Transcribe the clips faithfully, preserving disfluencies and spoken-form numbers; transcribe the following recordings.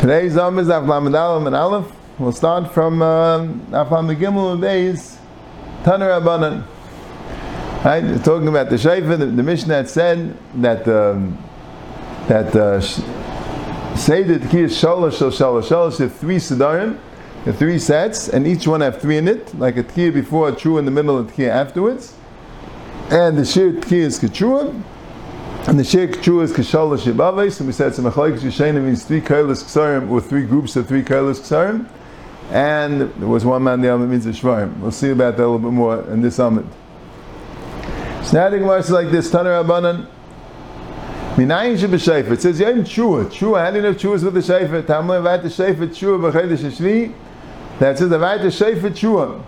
Today's Zom is Av LaMiddah and Aleph. We'll start from Av Gimel and Beis Taner Abanan. Right, we're talking about the Shaifa. The, the Mishnah had said that um, that uh, say the Tkiyah Shalash Shalash Shalash. The three Sidarim, the three sets, and each one have three in it, like a Tkiyah before, a T'chua in the middle, and a Tkiyah afterwards. And the Shirit Tkiyah is K'Tchua, and the Shirit K'Tchua is K'Shalash Yibavay. So we said it's a mecheresh Yishayna, means three Kailas K'sarim, or three groups of three Kailas K'sarim. And there was one man the Amid means a Shvarim. We'll see about that a little bit more in this Amid. So now the Gemara is like this: Taner Abanan. Minayin sheb'sheifa. It says Yom T'chua. T'chua. How do you know T'chua is with the sheifa? Tamle vayat the sheifa T'chua b'chaydish shvi. That says vayat the sheifa T'chua.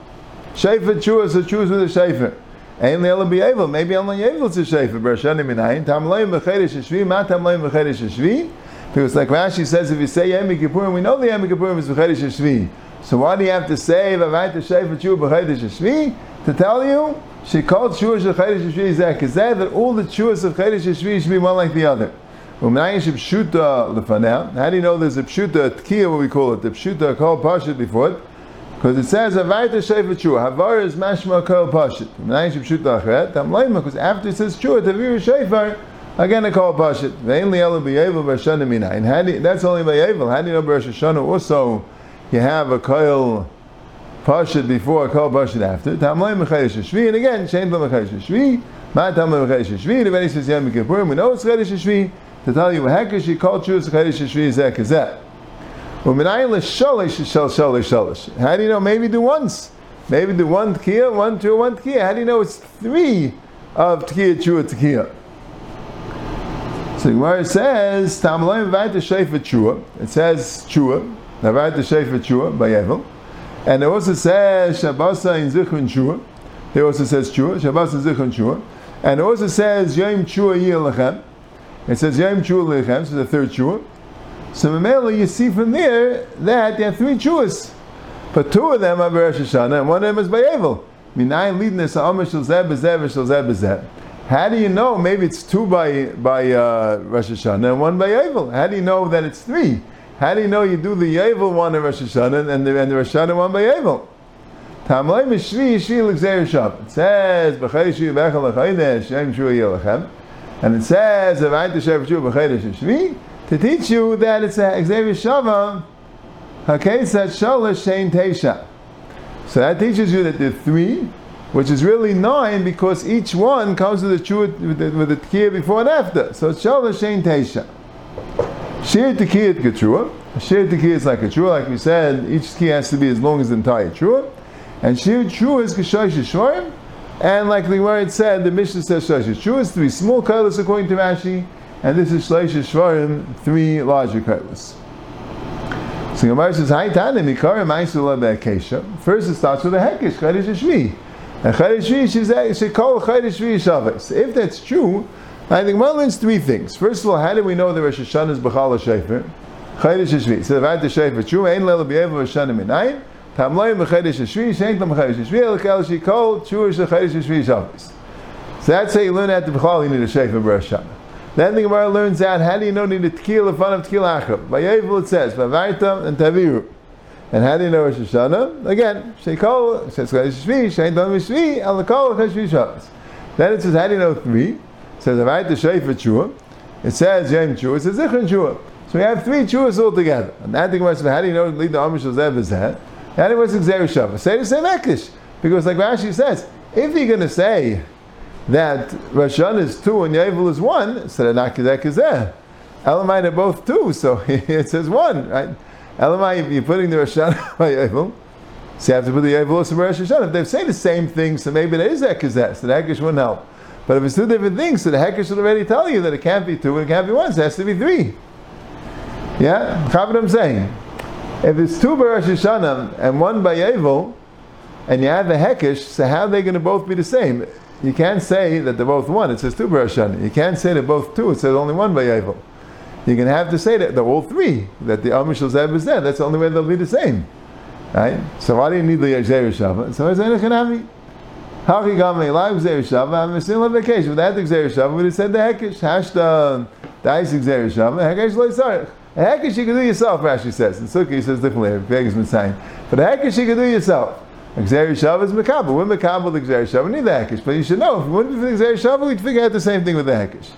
Sheifa T'chua. So T'chua is with the sheifa. Ain't le'elam BeYevil. Maybe only Yeivel is the sheifa. Barshana minayin. Tamle b'chaydish shvi. Ma tamle b'chaydish shvi. Because like Rashi says, if you say yemi kipurim, we know the yemi kipurim is b'chaydish shvi. So why do you have to say vayat the sheifa T'chua b'chaydish shvi? To tell you. She called Tshuas of Chayis Hashvi Zek. Is that that all the Tshuas of Chayis Hashvi should be one like the other? How do you know there's a pshuta, Tkiyah, what we call it, the pshuta, Kol Pashit before it? Because it says, Havar is mashma Kol Pashit. Because after it says Tshuah, Tavir Shayfar, again a Kol Pashit. That's only BeYevil. How do you know Rosh Hashanah also, you have a Kol Pashit before, Kol Pashit after. Tamlai mecheresh shvi, and again, Shein Tamlai mecheresh shvi. Ma Tamlai mecheresh shvi. The Rebbe says Yom Kippurim. We know it's cheresh shvi. To tell you, Hekish, he called Tshuas cheresh shvi. Zek is that. U'minayin l'shalish shal shalish shalish. How do you know? Maybe do once. Maybe do one t'kiyah, one t'kiyah, one t'kiyah. How do you know it's three of t'kiyah, t'kiyah, t'kiyah? So the Gemara says Tamlai vayit t'shayfa t'kiyah. It says t'kiyah. Now vayit t'shayfa t'kiyah by Yevil. And it also says Shabbos Ha'in Zichrun T'chua. It also says T'chua. Shabbos Ha'in Zichrun T'chua. And it also says Yom T'chua Yeh Lechem. It says Yom T'chua Lechem. So the third T'chua. So Mamela, you see from there that there are three T'chuas, but two of them are Rosh Hashanah and one of them is BeYevil. Minayin lidnes ha'omer shel zeh b'zeh v'shel zeh b'zeh. How do you know? Maybe it's two by by uh, Rosh Hashanah and one by BeYevil. How do you know that it's three? How do you know you do the Yeivel one in Rosh Hashanah and the, and the Rosh Hashanah one by Yeivel? Tamlai mishvi yishvi l'Gezeirah Shavah. It says, b'chei shvi b'echel l'chaydesh, yem shu yelachem. And it says, v'ayit t'shev shu b'chaydesh shvi. To teach you that it's a Gezeirah Shavah, ha'keitz ha'shalash shein teisha. So that teaches you that there are three, which is really nine, because each one comes with the T'chua, with the, with the T'kir before and after. So shalash shein teisha. Shirit T'kir T'chua. Shirit T'kir is like a T'chua, like we said, each T'kir has to be as long as the entire T'chua. And Shirit T'chua is K'shayish Shvarim. And like the word said, the Mishnah says Shayish T'chua is three small kailas according to Rashi, and this is Shayish Shvarim, three larger kailas. So Gemara says, Hai Tanim, Yikarim, Aisula Be'akesha. First it starts with a Hekish, Chayis Hashvi. And Chayis Hashvi, she called Chayis Hashvi. So if that's true, I think Gemara learns three things. First of all, how do we know the Rosh Hashanah is B'chal HaShefer? Chaydish HaShvi. So, V'ayat HaShefer T'chua, Ein Le'el B'yev HaShanah Minayin, Tamlai M'chaydish HaShvi, Shein Tam M'chaydish HaShvi, L'Kel Shikol, T'chua Sh'chaydish HaShvi Shabbos. So that's how you learn how to B'chal Hini HaShefer B'Rosh Hashanah. Then the Gemara learns out, how do you know Ni T'kil L'fan of T'kil Achab? B'yev it says, B'vartam and Taviru. And how do you know Rosh Hashanah? Again, Shikol, Sh'chaydish HaShvi, Shein Tam M'chaydish HaShvi, L'Kel Sh'chaydish HaShvi Shabbos. Then it says, how do you know three? It says Avayit the Sheifa T'chua. It says Yom T'chua. It says Zichrun T'chua. So we have three T'chuas all together. And that thing was, how do you know lead the Amish of Zev is that? That was Gezeirah Shavah. Say the same Hekish, because like Rashi says, if you're going to say that Rosh Hashanah is two and Yeivel is one, so they're not Gezeh Gezeh. Elamai are both two, so it says one, right? Elamai, if you're putting the Rosh Hashanah by Yeivel, so you have to put the Yeivel also by Rosh Hashanah. If they say the same thing, so maybe there is that Gezeh, so the Hekish wouldn't help. But if it's two different things, so the Hekish should already tell you that it can't be two and it can't be one, so it has to be three. Yeah? That's what I'm saying. If it's two by Rosh Hashanah and one by Yeivel, and you have the Hekish, so how are they going to both be the same? You can't say that they're both one, it says two by Rosh Hashanah. You can't say they're both two, it says only one by Yeivel. You're going to have to say that they're all three, that the Amish Zeb is there. That's the only way they'll be the same. Right? So why do you need the Gezeirah Shavah? So it's Enochanami. But they had Gezeirah Shavah, we would have said the Hekish. Hashtan, the Isaac Gezeirah Shavah, Hekish lo yisarich. A Hekish you can do yourself, Rashi says. In Sukkah he says differently, but a Hekish you can do yourself. Gezeirah Shavah is mekabel. We're mekabel the Gezeirah Shavah, we need the Hekish. But you should know, if we wouldn't be for the Gezeirah Shavah, we'd figure out the same thing with the Hekish.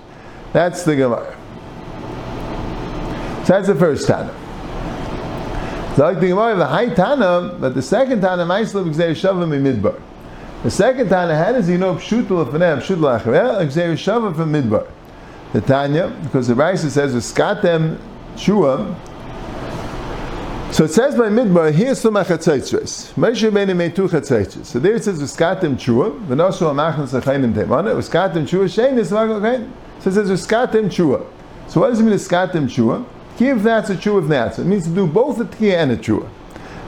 That's the Gemara. So that's the first Tana. So like the Gemara of the high Tana, but the second Tana, Ma'aseh Gezeirah Shavah Midbar. The second Tana, how does he know pshuta l'fnei, pshuta l'achreya, Gezeirah Shavah from Midbar? The Tanya, because the Rashi says uskatim shua. So it says by Midbar, here's some achatzitzres. Moshe Rabbeinu made two chatzitzres. So there it says uskatim shua, v'noshu amachnas achayim teimana, uskatim shua shenis v'achayim. So it says uskatim shua. So what does it mean uskatim shua? Tkiyah v'natsa, shua v'natsa. It means to do both a tkiyah and a shua.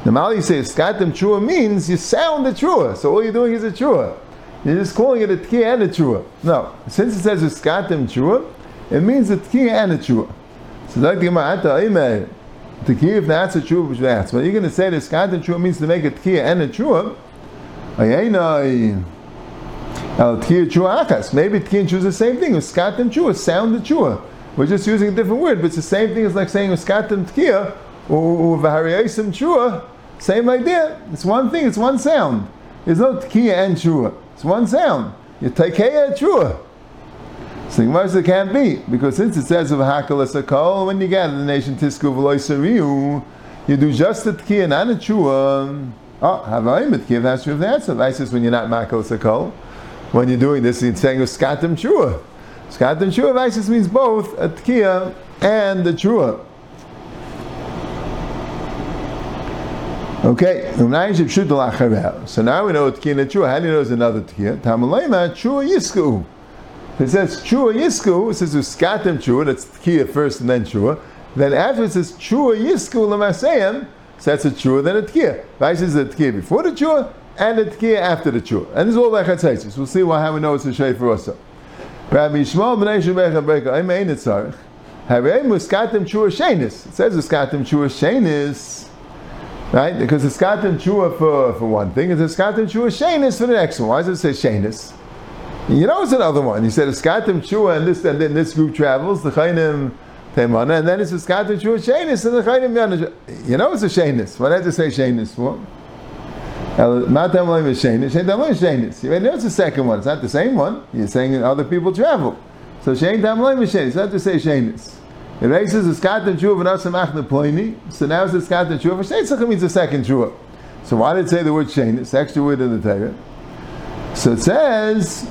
Normally you say skatim tshuah means you sound a tshuah, so all you're doing is a tshuah. You're just calling it a tkiyah and a tshuah. No, since it says skatim tshuah, it means a tkiyah and a tshuah. So like the Gemara, tkiyah if that's a tshuah, that's when you're going to say that skatim tshuah means to make a tkiyah and a tshuah. Maybe tkiyah and tshuah is the same thing. Skatim tshuah, sound the tshuah. We're just using a different word, but it's the same thing as like saying skatim tkiyah or v'hariyosem tshuah. Same idea. It's one thing. It's one sound. There's no tkiyah and tshuah. It's one sound. You tkiyah and tshuah. So the Gemara says it can't be, because since it says of Hakol S'kol, when you gather the nation tisku v'lo yisariu, you do just the tkiyah, not the tshuah. Oh, havayim tkiyah that's tshuah that's of Isis when you're not Hakol S'kol. When you're doing this, you're saying uskatim tshuah. Uskatim tshuah of Isis means both a tkiyah and the tshuah. Okay, so now we know tkiyah and tshuah. How do you know there's another tkiyah? Tamalayma tshuah yisku. It says tshuah yisku. It says uskatim tshuah. That's tkiyah first and then tshuah. Then after it says tshuah yisku l'masayim. So that's a tshuah then a tkiyah. Vice is a tkiyah before the tshuah and a tkiyah after the tshuah. And this is all by chatzitzis. We'll see why how we know it's a shayfer also. Rabbi Yishmael b'nei Shubach HaBreika. I'm ein etzarich. Hareim uskatim tshuah shenis. It says uskatim tshuah shenis. Right? Because it's skatim tshuah for, for one thing, it's skatim tshuah shaynus for the next one. Why does it say shaynus? You know it's another one. You said skatim tshuah and this and then this group travels, the chaynim teimana, and then it's skatim tshuah shaynus and the chaynim yana. You know it's a shaynus. Why did it say shaynus for? Matam loim is shaynus, shaytam loim is shaynus. You know it's the second one. It's not the same one. You're saying other people travel. So shaytam loim is shaynus. It's not to say shaynus. It raises the skatim tshuah v'nasam achna ploini. So now it's the skatim tshuah. For sheitzachim means the second tshuah. So why did it say the word shein? It's the extra word in the Torah. So it says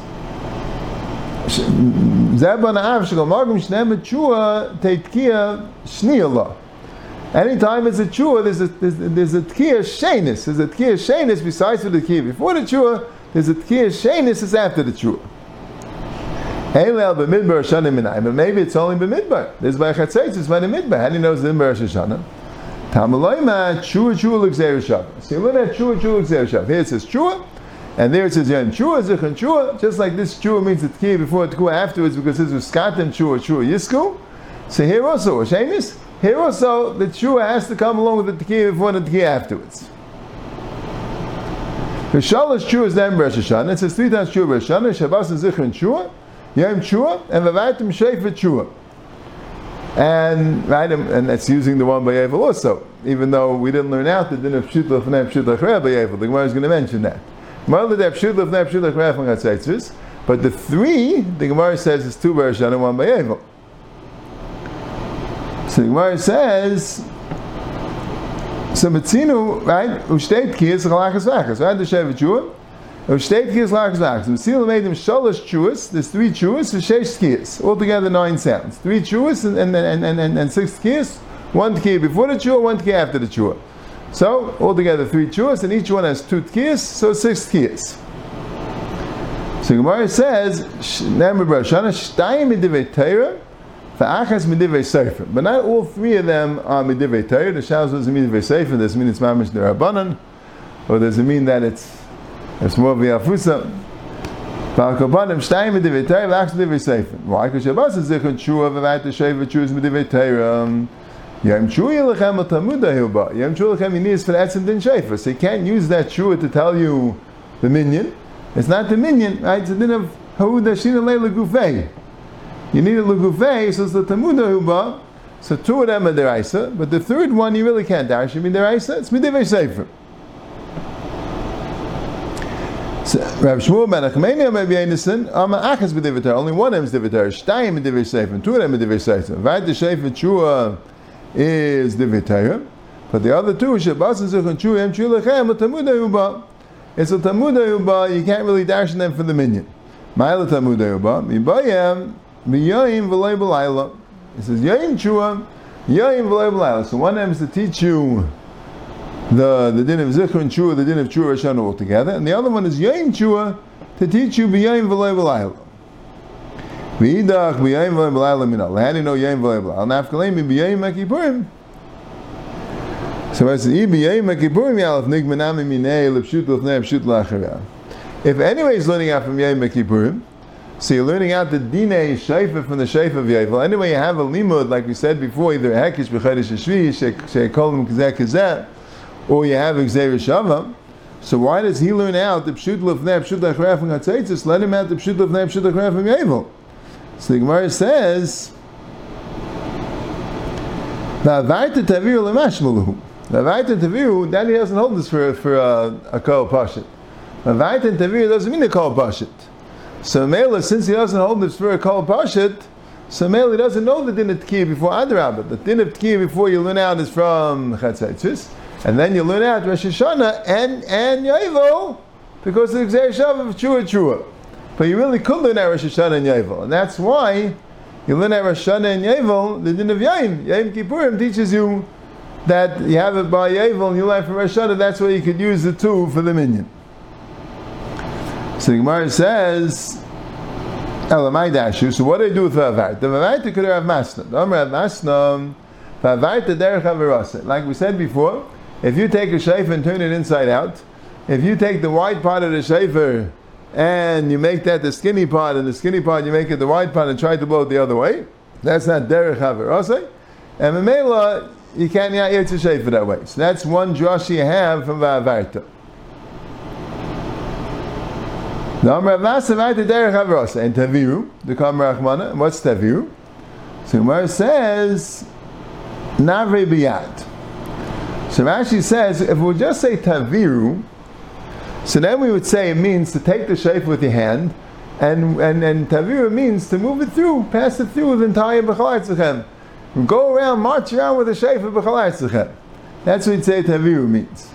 zebon ha'av shekol magim shneim tshuah teitkia shniyalah. Anytime it's a tshuah, there's a there's a tkiyah sheinis. There's a tkiyah sheinis besides the tkiyah before the tshuah. There's a tkiyah sheinis is after the tshuah. But maybe it's only b'midbar. This is by chatzeitz, it's by the midbar. How do you know it's in Rosh Hashanah? Tamalayma tshuah tshuah l'Gezeirah Shavah. So you learn that tshuah tshuah l'Gezeirah Shavah. Here it says tshuah, and there it says yom T'chua, zichrun tshuah. Just like this tshuah means the tkiyah before the t'kua afterwards, because this was skatim tshuah tshuah yisku. So here also, a shenis. Here also, the tshuah has to come along with the tkiyah before and the tkiyah afterwards. The Shalashen Teisha is then Rosh Hashanah. It says three times tshuah Rosh Hashanah, Shabbos Ha'in Zichrun tshuah. Yom T'chua and Vavaitim Shefer T'chua, and right, and that's using the one by BeYevil also. Even though we didn't learn out the din of pshuta l'fnei pshuta l'achreya BeYevil, the Gemara is going to mention that. But the three, the Gemara says is two Barshana and one by BeYevil. So the Gemara says. So Mitzinu, right? Ushtei tkiyas chalachas vachas. Right, the Shefer T'chua. There's three tshuahs, altogether nine sounds. Three tshuahs and, and, and, and, and six tkiyas, one tkiyah before the tshuah, one tkiyah after the tshuah. So, altogether three tshuahs, and each one has two tkiyas, so six tkiyas. So Gemara says, but not all three of them are midivei Torah. The Shabbos is midivei Sefer. Doesn't mean it's mamish Taner Abanan, or does it mean that it's It's more v'yafusa. V'alkobanim shtayim v'divei Torah v'achs v'divei Sefer. Why? Because Shabbos is zichrun tshuah v'vayit ha'shefer tshuah is v'divei Torah. Yom tshuah yilachem al tamudah hilba. Yom tshuah yilachem yinis for etzim din shefer. So you can't use that tshuah to tell you the minyan. It's not the minyan, right? It's a din of ha'uda shinalei legufei. You need a legufei, so it's the tamuda huba. So two of them are deraisa, but the third one you really can't darash. You mean deraisa? It's midivei sefer. So, Rav Shmuel ben Achmenia maybe Einison. Ama achas b'divitar. Only one of them is divitar. Shtayim b'divei sefer. Two of them are divei sefer. Vayt the sefer tshuah is divitar, but the other two Shabbos Ha'in Zichrun tshuah em tshuah lechem tamuda huba. It's a tamuda huba. You can't really darash them for the minyan. Ma'ila tamuda huba mibayim miyoyim v'loy b'layla. It says Yayim Tshuah, Yayim V'lei B'layla. So one of them is to teach you the, the din of Zichrun Tshuah, the din of Tshuah Rosh Hashanah altogether, and the other one is Yayim Tshuah to teach you B'yayim V'lei B'layla. V'idach B'yayim V'lei B'layla Minal. How do you know Yayim V'lei B'layla? Nafkaleim B'yayim Mekipurim. So I says E B'yayim Mekipurim Yalef Nig Menami Minei L'pshut L'fnei Pshut L'achariah. If anyway is learning out from Yayim Mekipurim, so you're learning out the dinei shayfa from the shayfa of Yeivel. Anyway, you have a limud, like we said before, either Hekish, Chayis Hashvi, Shekolim Kazeh Kazeh, or you have Gezeirah Shavah. So why does he learn out the pshuta l'fnei pshuta l'achariah from Hatzeitzis? Let him out the pshuta l'fnei pshuta l'achariah from Yeivel. So the Gemara says, "Va'avayta taviru l'mashmalu." Va'avayta taviru. That he doesn't hold this for for uh, a Kol Pashit. Va'avayta taviru doesn't mean a Kol Pashit. So Mela, since he doesn't hold the Tzvur Kol Pashit, so Mela doesn't know the din of Tkiyah before Adarabah. The din of Tkiyah before you learn out is from Chatzaitzis, and then you learn out Rosh Hashanah and, and Yeivel, because of the Gezeirah Shavah of Tshuah Tshuah. But you really could learn out Rosh Hashanah and Yeivel, and that's why you learn out Rosh Hashanah and Yeivel, the din of Yom. Yom Kipurim teaches you that you have it by Yeivel and you learn from Rosh Hashanah, that's why you could use the two for the minyan. So the Gemara says, Elamai dashu. So what do I do with Vavayta? The Vavayta could have Masnam. The Amr have Masnam. Vavayta derech haverasa. Like we said before, if you take a shayfer and turn it inside out, if you take the wide part of the shayfer and you make that the skinny part, and the skinny part you make it the wide part and try to blow it the other way, that's not derech haverasa. And Memela, you can't yet to shayfer that way. So that's one drush you have from Vavayta. The Amr Avasavai to Derech Havrasa and Taviru, the Kamar Achmana. And what's Taviru? So Gemara says Navre Biyat. So Rashi says if we would just say Taviru, so then we would say it means to take the shayf with your hand, and and and Taviru means to move it through, pass it through the entire B'chalaytzechem, go around, march around with the shayf of B'chalaytzechem. That's what you'd say Taviru means.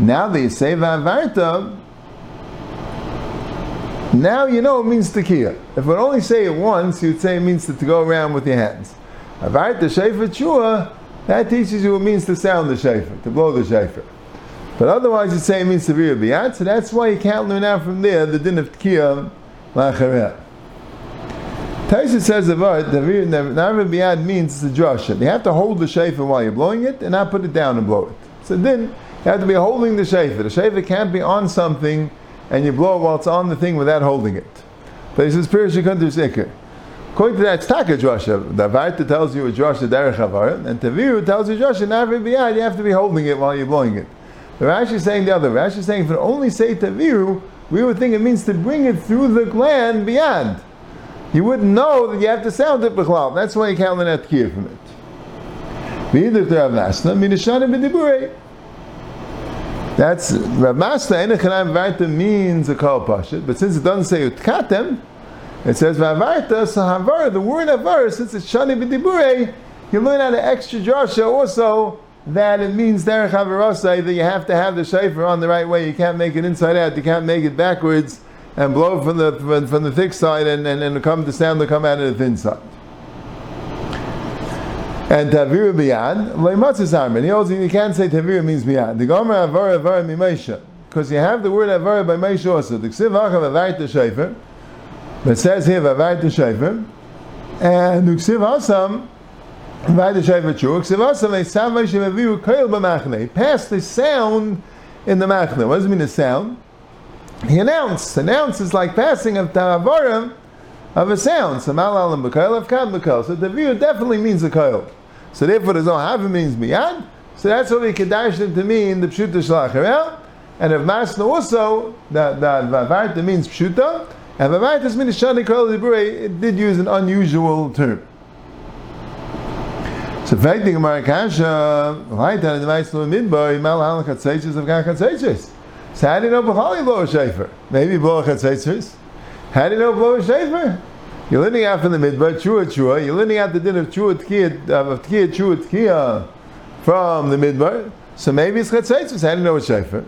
Now they say Vavarta. Now you know it means Tkiyah. If we only say it once, you'd say it means to, to go around with your hands. Avayt the shayfer tshuah, that teaches you it means to sound the shayfer, to blow the shayfer. But otherwise you'd say it means to be a biyat, so that's why you can't learn out from there the din of Tkiyah la'achareh. Taisha says Avayt, the na'areh biyat means it's a drasha. You have to hold the shayfer while you're blowing it, and not put it down and blow it. So then you have to be holding the shayfer. The shayfer can't be on something and you blow it while it's on the thing without holding it. But he says, Pirish Yikundur Zikr. According to that, it's Taka Drasha. The Varta tells you a Drasha Derech Havar, and Taviru tells you Drasha, Navri Biyad, you have to be holding it while you're blowing it. The Rashi is saying the other. Rashi is saying, if we only say Taviru, we would think it means to bring it through the gland beyond. You wouldn't know that you have to sound it B'chlal. That's why you can't learn T'kir from it. V'yiduk Rav Nasna, Minashana B'diburei. That's Rav Masna. Enechanam Varta means a Kol Pashit, but since it doesn't say utkatim, it says Vavarta. So Havar, the word Havar, since it's Shani B'diburei, you learn out an extra drasha also that it means Derech Havarasa, that you have to have the shayfer on the right way. You can't make it inside out. You can't make it backwards and blow from the from, from the thick side and and and come the sound to come out of the thin side. And Taviru Biyad, Leimatzis Armin. He also, you can't say Taviru means Biyad. The Gomer Avara Avara Mimaisha. Because you have the word Avara by Maisha also. The Ksiv Achav Avarit the Shayfer. It says here Avarit the Shayfer. And the Ksiv Asam, Avarit the Shayfer Chur. Ksiv Asam, they sound Maisha Aviru Kail B'machne. He passed the sound in the Machne. What does it mean, the sound? He announced. Announce is like passing of Tavaram of a sound. So Mal Alam B'Kail, Avkam B'Kail. So Taviru definitely means a Kail. So therefore, there's no having means beyond. So that's what we kedash them to mean the pshuta shalachar. And if masna also, that vavarta means pshuta, and vavarta means shani kol libure, it did use an unusual term. So affecting Gemara Kasha, Laitan Maislu Midbar, Mal Hal Khatsaches of Gan Khatsaches. So how do you know B'chali blow a shafer? Maybe blow a Khatsaches. How do you know blow a shafer? You're learning out from the Midbar, Chua Chua, you're learning out the din of Chua Tkiyah, of Tkiyah, Chua Tkiyah from the Midbar. So maybe it's Khatsaches. How do you know a shafer?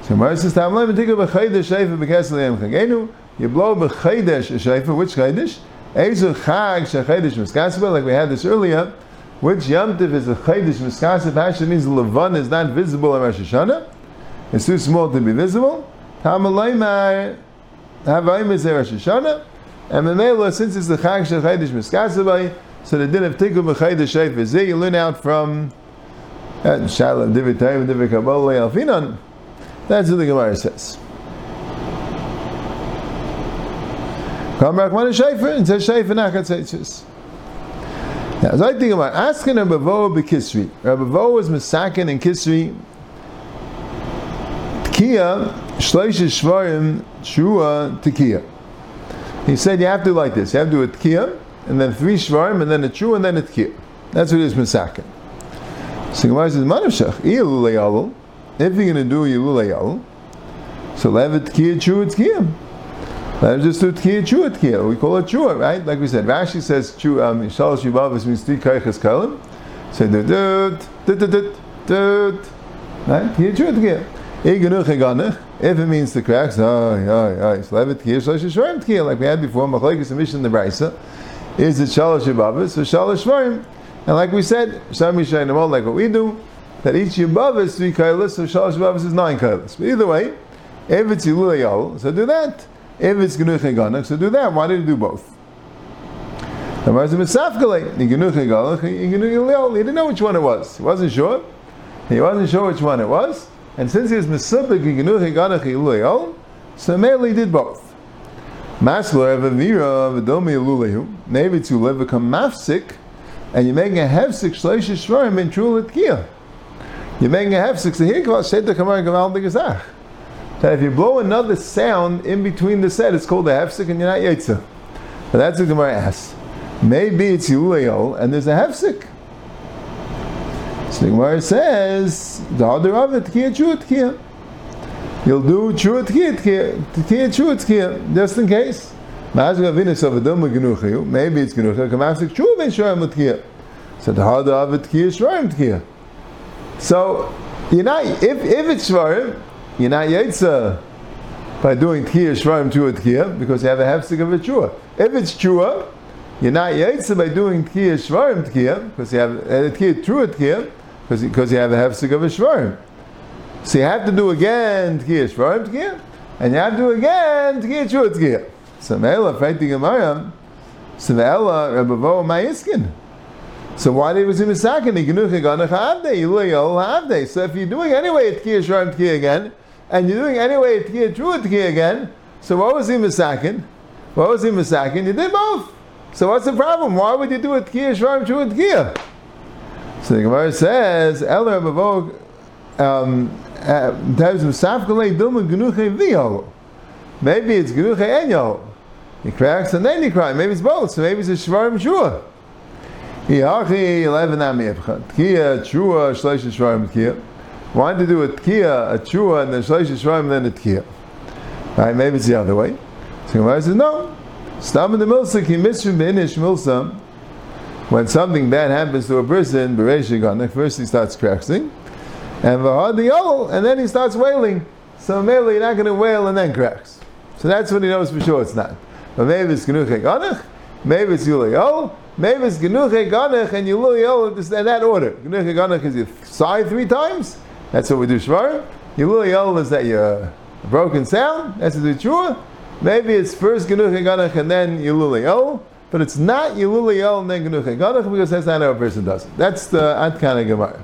So Gemara says, Tam Lam, take a B'chaydash shafer, B'kasal Yamchagenu. You blow B'chaydash a shafer, which Chaydash? Eizu Chag Shachaydash Miskasba, like we had this earlier. Which Yom Tov is a Chaydish Miskasib? Hashem means Levan is not visible in Rosh Hashanah. It's too small to be visible. Hamalaymar Havayim is Rosh Hashanah. And Memela, since it's the Chag Shel Chaydish Miskasibay, so the din of Tikkum B'Chaydish Shayf is there. You learn out from Shalom Divi Taim Divi Kabbalah Alfinon. That's what the Gemara says. Come Rachman Shayfer and says Shayfer Nachat Seitzis. Now, so I think about asking Rabbi Voa b'Kisri. Rabbi Voa was Masakin and Kisri. Tkiyah, Shloisha Shvarim, Shua, Tkiyah. He said you have to do like this. You have to do a Tkiyah, and then three Shvarim, and then a Shua, and then a Tkiyah. That's what it is Masakin. So Gemara says, Manavshach, Iyalu Layalul. If you're going to do Iyalu Layalul, so leave a Tkiyah, Shua, Tkiyah. Let's just do Tkiyah, Chua, Tkiyah. We call it Chua, right? Like we said, Rashi says, Shalashen Teisha means three Kaychas Kalim. So, do, do, do, do, do, do, right? Tkiyah, Chua, Tkiyah. Egenuch, Eganach. If it means to crack, so, ay, ay, ay. Shlevet Tkiyah, Shalashen Shvarim Tkiyah. Like we had before, Machlekes Mishnah in the Braisa. Is it Shalashen Teisha or Shalashen Shvarim? And like we said, Shami Shaynamol, like what we do, that each Yibavah is three Kaylas, so Shalashen Teisha is nine Kaylas. But either way, if it's Yilul Yal, so do that. If it's Genuch Eganach, so do that. Why did you do both? He didn't know which one it was. He wasn't sure. He wasn't sure which one it was. And since he was Mesupik, Genuch Eganach, Iluyol, so merely he did both. Masler, Vavira, Vadomi, Ilulehu, maybe to live become mafsik, and you're making a hefsik, Shleisha Shvarim, and Trul Tkiyah. You're making a hefsik, so here, Sheta Kamar Gamal de Gazach. That if you blow another sound in between the set, it's called a hefsek and you're not yetsa. But that's what Gemara asks. Maybe it's Yuleyol and there's a hefsek. So Gemara says, the other of it, Tkiyah, Chua, Tkiyah. You'll do Chua, Tkiyah, Tkiyah, Chua, Tkiyah, just in case. Maybe it's Genuchah. So the other of it, Tkiyah, Shvarim, Tkiyah. So, you're not, if, if it's Shvarim, you're not Yetzer by doing Tkiyah, Shvarim, Chua, Tkiyah, because you have a hefsek of a Chua. If it's Chua, you're not Yetzer by doing Tkiyah, Shvarim, Tkiyah, because you have a Tkiyah, Chua, Tkiyah, because you have a hefsek of a Shvarim. So you have to do again Tkiyah, Shvarim, Tkiyah, and you have to do again Tkiyah, Chua, Tkiyah. So Me'ela, Freiti Gemara, So Me'ela, Rabbi Voa, Ma'iskin. So why did he was in Misakin? So if you're doing anyway Tkiyah, Shvarim, Tkiyah again, and you're doing anyway Tkiyah, Chua, Tkiyah again, so what was he Misakin? What was he Misakin? You did both. So what's the problem? Why would you do a Tkiyah, Shvarim, Chua, Tkiyah? So the Gemara says, Ela Bavog um times Misafkalei Duma Genuche Vio. Maybe it's Genuche Enyo. He cracks and then he cries. Maybe it's both. So maybe it's a Shvarim, Chua. Yachi eleven Tkiyah, Chua, Shleisha, Shvarim, Tkiyah. Wanted to do a Tkiyah, a Chua, and then Shleisha Shvarim, and then a Tkiyah. Right? Maybe it's the other way. So Gemara says, no. Stam in the Milsa, ki mishrim b'inish milsa. When something bad happens to a person, b'reish yaganach, first he starts crashing, and v'hadi yol, and then he starts wailing. So maybe you're not going to wail and then cracks. So that's when he knows for sure it's not. But maybe it's Genuch Eganach, maybe it's Yulei Yol, maybe it's Genuch Eganach and Yulei Yol in that order. Genuch Eganach is you sigh three times. That's what we do, Shvarim. Yilul Yol is that your broken sound. That's what we do, Chua. Maybe it's first Genuch Eganach and then Yilul Yol, but it's not Yilul Yol and then Genuch Eganach because that's not how a person does it. That's the Adkan Gemara.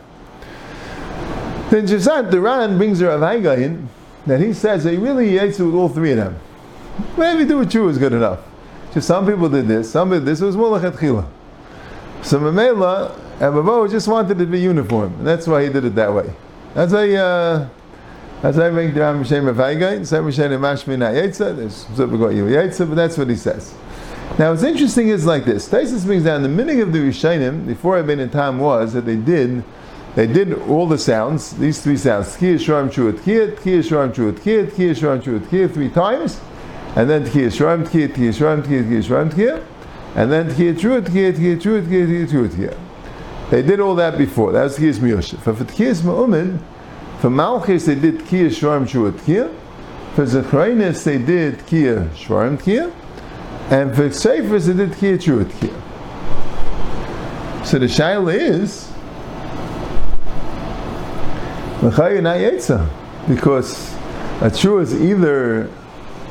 Then Jezat Duran brings her Rav Haigai in that he says that he really yates with all three of them. Maybe do a Chua is good enough. Just some people did this, some did this. It was more lechatchila. So Mamela and Bavo just wanted it to be uniform, and that's why he did it that way. That's why uh, As I make the Ram Shem of Haigai, so we say the Mashmina Yetza, there's Zubagor Yetza, but that's what he says. Now what's interesting is like this. Taisus brings down the meaning of the Rishonim before Ibn and Tam was that they did they did all the sounds, these three sounds, Tkiyah Shoram Chua Tkiyah, Tkiyah Shoram Chua Tkiyah, Tkiyah Shoram Chua Tkiyah three times, and then Tkiyah Shoram Tkiyah, Tkiyah Shoram Tkiyah, Tkiyah Shoram Tkiyah, and then Tkiyah Chua Tkiyah, Tkiyah Chua Tkiyah, Tkiyah Tkiyah. They did all that before. That was Tkiyah's Miyosha. For Tkiyah's Ma'umin, for Malchis they did Tkiyah Shoram Chua Tkiyah, for Zecharinis they did Tkiyah Shoram Tkiyah, and for Seifers they did Tkiyah Chua Tkiyah. So the Shaila is, because a tshuva is either a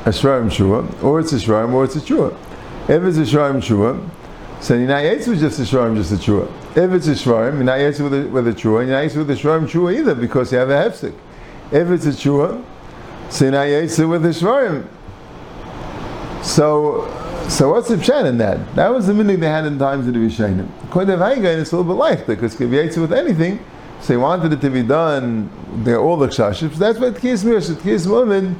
shram tshuva, or it's a shram, or it's a tshuva. If it's a shram tshuva, so you're not yetsa with just a shram, just a tshuva. If it's a shram, you're not yetsa with, with a tshuva, and you're not yetsa with a shram tshuva either, because you have a hefsek. If it's a tshuva, so you're not yetsa with a shram. So, so what's the pshat in that? That was the meaning they had in times of the Rishonim. According to Haigai, it's a little bit like that, because if you're yetsa with anything, so he wanted it to be done, they're all the chashivs. That's why Tkiyas Mirish, Tkiyas woman,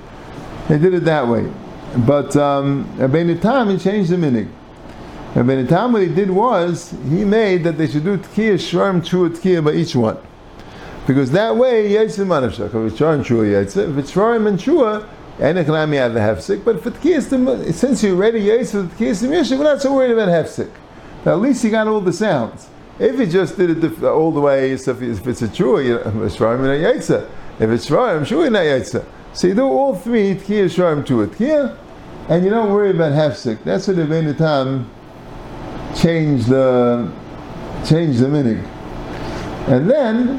they did it that way. But um, Rabbeinu Tam, he changed the minig. Rabbeinu Tam, what he did was, he made that they should do Tkiyah Shram Chua Tkiyah by each one. Because that way, Yaitse Manavshach, if it's Shram Chua Yaitse, if it's Shram and Chua, and Echnami had the Hefsik, but for Tkiyas, since you already Yaitse with Tkiyas Mirish, we're not so worried about Hefsik. But at least he got all the sounds. If he just did it all the way, so if it's a tshuva, you know, it's shvarim and a yaitza. If it's shvarim, shuvah and a yaitza. So you do all three, tkiyah, shvarim, tshuva, tkiyah, and you don't worry about hefsek. That's what the Ibn Tam changed the changed the minig. And then,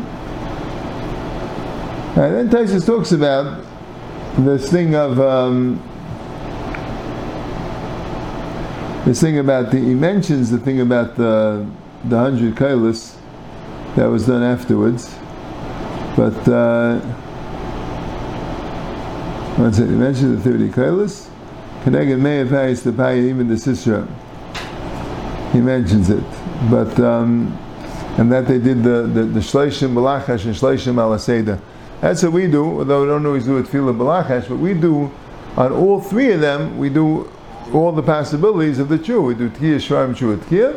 and then Taisus talks about this thing of um, this thing about the he mentions the thing about the. the hundred kailas that was done afterwards, but uh, once I mentioned the thirty kailas, Keneged may have passed the payah, even the sisra. He mentions it, but um, and that they did the the, the shleishim balachash and shleishim alaseda. That's what we do, although we don't always do it tefillah balachash, but we do on all three of them. We do all the possibilities of the tshuva. We do tkiyah shram tshuva tkiyah.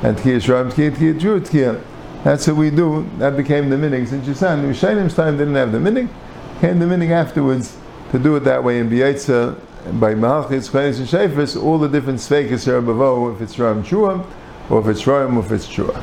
And Tkiyah Shram, Tkiyah, Tkiyah, Tkiyah, Tkiyah. That's what we do. That became the minhag. Since Yishan, Rishanim's time didn't have the minhag, came the minhag afterwards to do it that way in B'yetza, by Mahalchis, Chayis and Shafis, all the different Sveikis, Yerbavo, if it's Ram Chua, or if it's Ram, or if it's Chua.